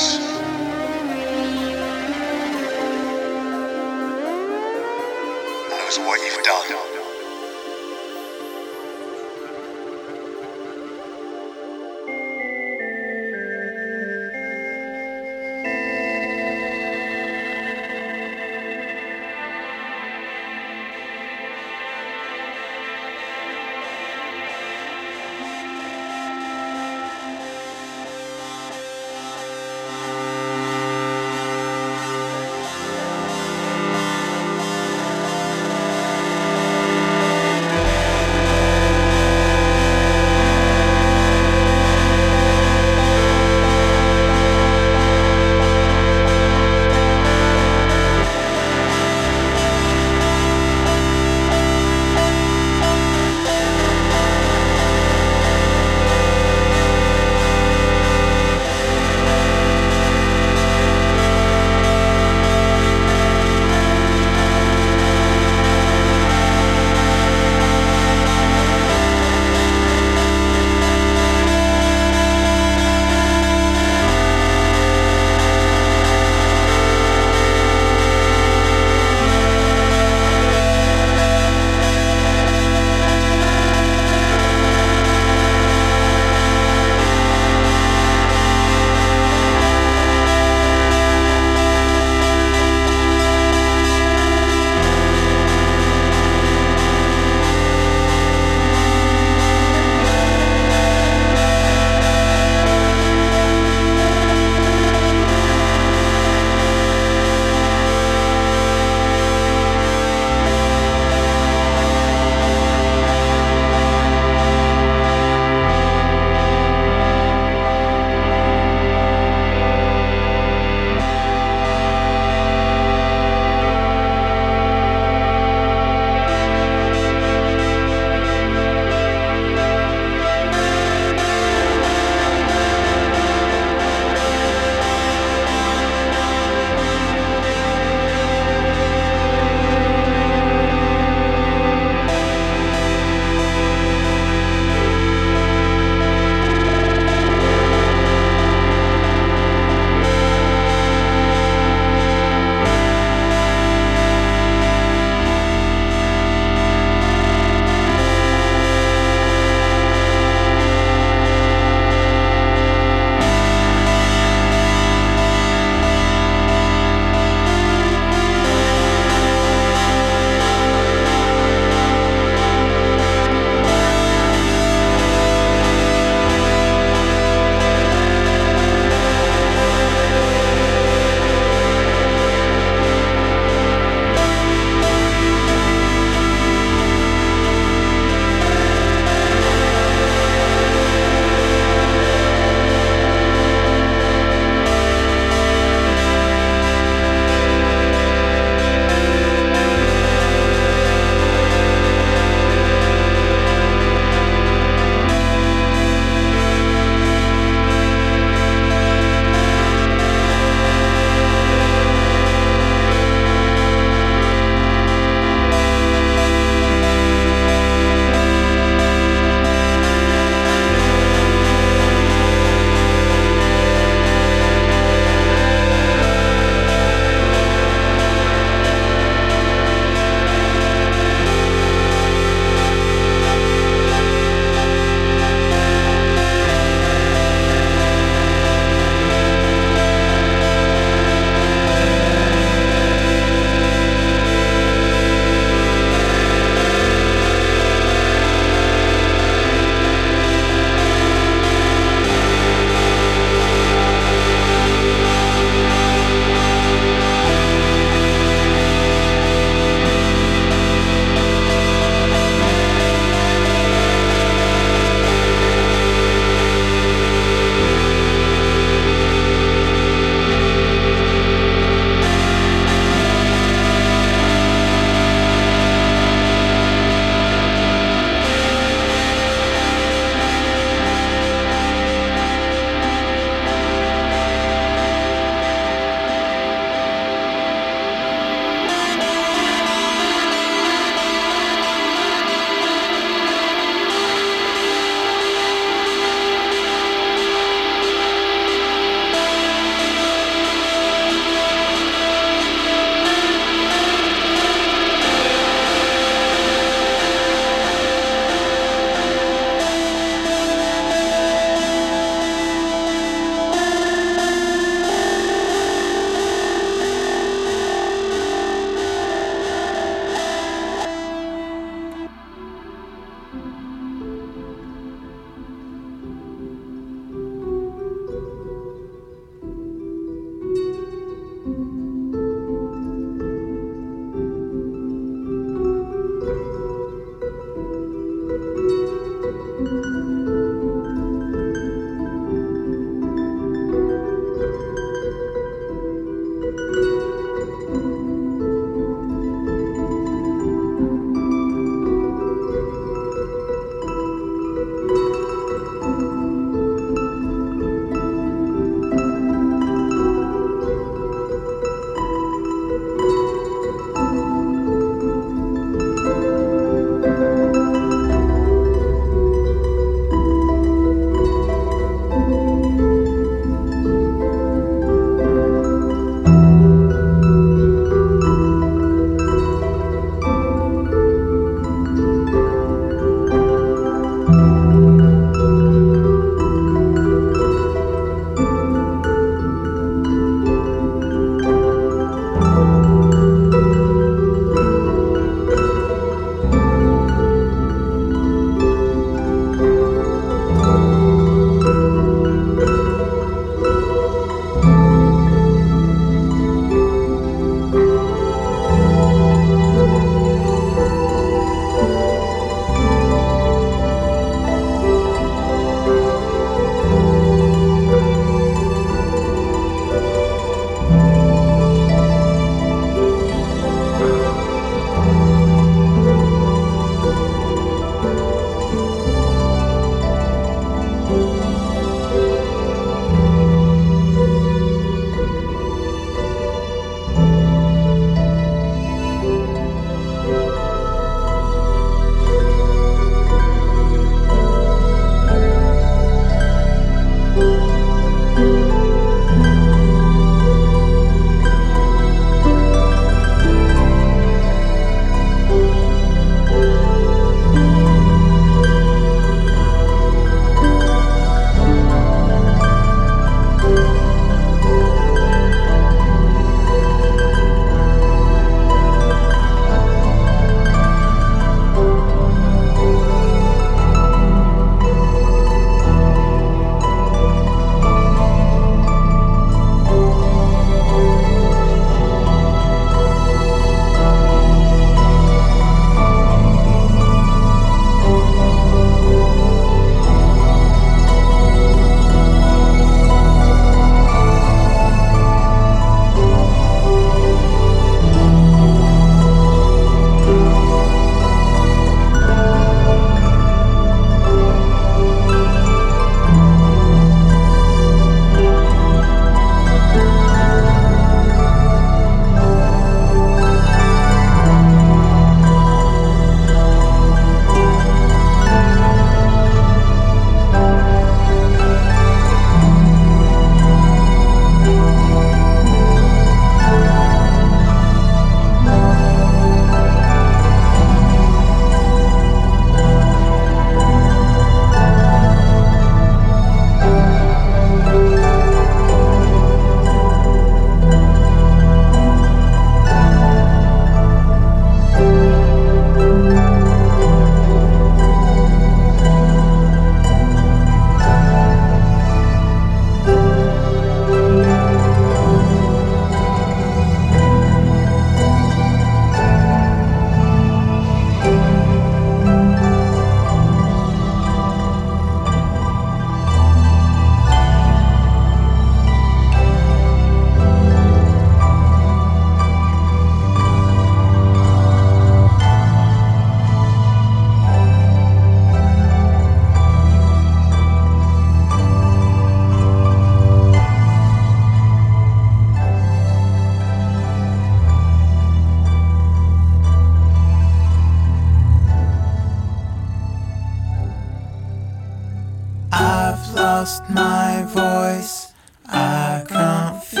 lost my voice. I can't feel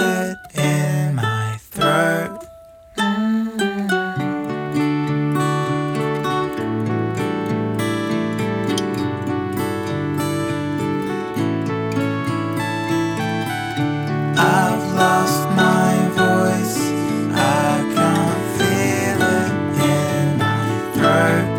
it in my throat. I've lost my voice. I can't feel it in my throat.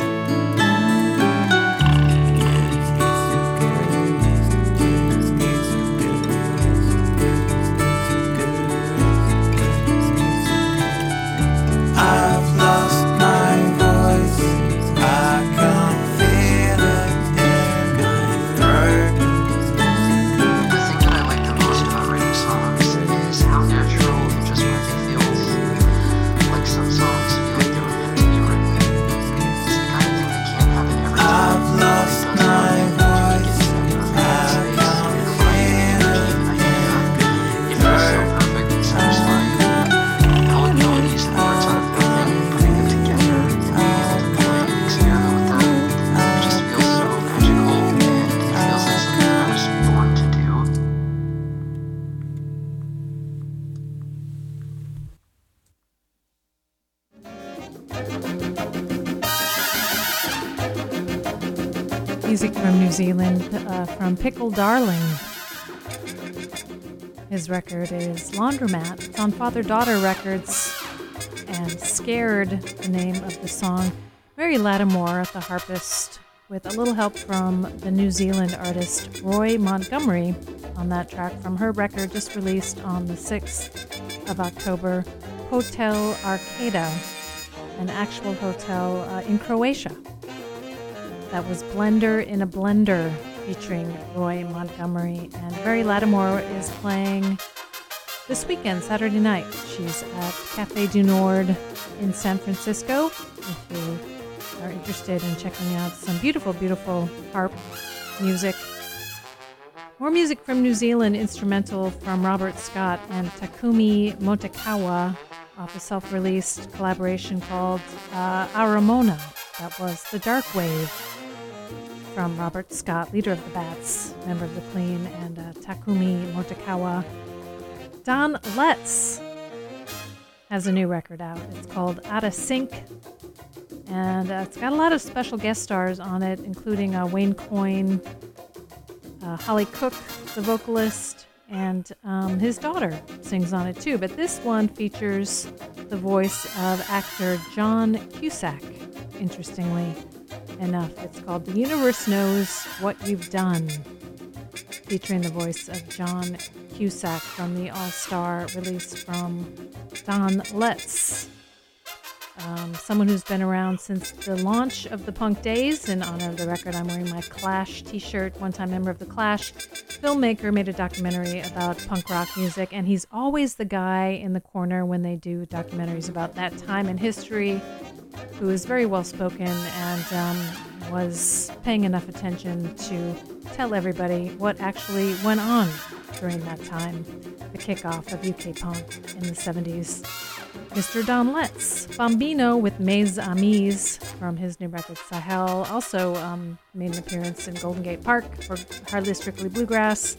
Music from New Zealand, from Pickle Darling. His record is Laundromat. It's on Father Daughter Records. And Scared, the name of the song. Mary Lattimore, the harpist, with a little help from the New Zealand artist Roy Montgomery on that track from her record just released on the 6th of October, Hotel Arcada, an actual hotel in Croatia. That was Blender in a Blender featuring Roy Montgomery. And Mary Lattimore is playing this weekend, Saturday night. She's at Café du Nord in San Francisco. If you are interested in checking out some beautiful, beautiful harp music. More music from New Zealand, instrumental from Robert Scott and Takumi Motokawa off a self-released collaboration called Aramona. That was The Dark Wave from Robert Scott, leader of the Bats, member of the Clean, and Takumi Motokawa. Don Letts has a new record out. It's called Out of Sync, and it's got a lot of special guest stars on it, including Wayne Coyne, Holly Cook, the vocalist, and his daughter sings on it too. But this one features the voice of actor John Cusack, interestingly enough. It's called The Universe Knows What You've Done, featuring the voice of John Cusack from the all-star release from Don Letts, someone who's been around since the launch of the punk days. In honor of the record, I'm wearing my Clash t-shirt. One-time member of the Clash, filmmaker, made a documentary about punk rock music, and he's always the guy in the corner when they do documentaries about that time in history, who is very well-spoken and was paying enough attention to tell everybody what actually went on during that time, the kickoff of UK punk in the 70s. Mr. Don Letts, Bombino with Mes Amis from his new record Sahel, also made an appearance in Golden Gate Park for Hardly Strictly Bluegrass.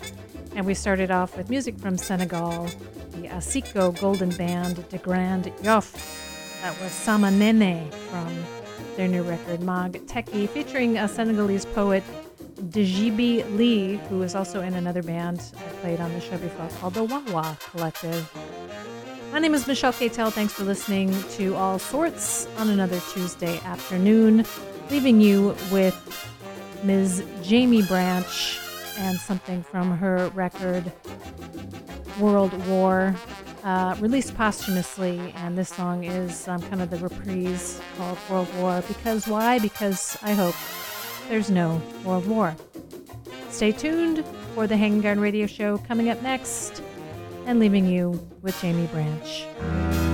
And we started off with music from Senegal, the Asiko Golden Band de Grand Yoff. That was Sama Nene from their new record, Magg Tekki, featuring a Senegalese poet, Djibi Lee, who is also in another band I played on the show before called the Wawa Collective. My name is Michelle Catel. Thanks for listening to All Sorts on another Tuesday afternoon, leaving you with Ms. Jamie Branch and something from her record, World War, released posthumously, and this song is kind of the reprise called World War. Because why? Because I hope there's no World War. Stay tuned for the Hanging Garden Radio Show coming up next, and leaving you with Jamie Branch.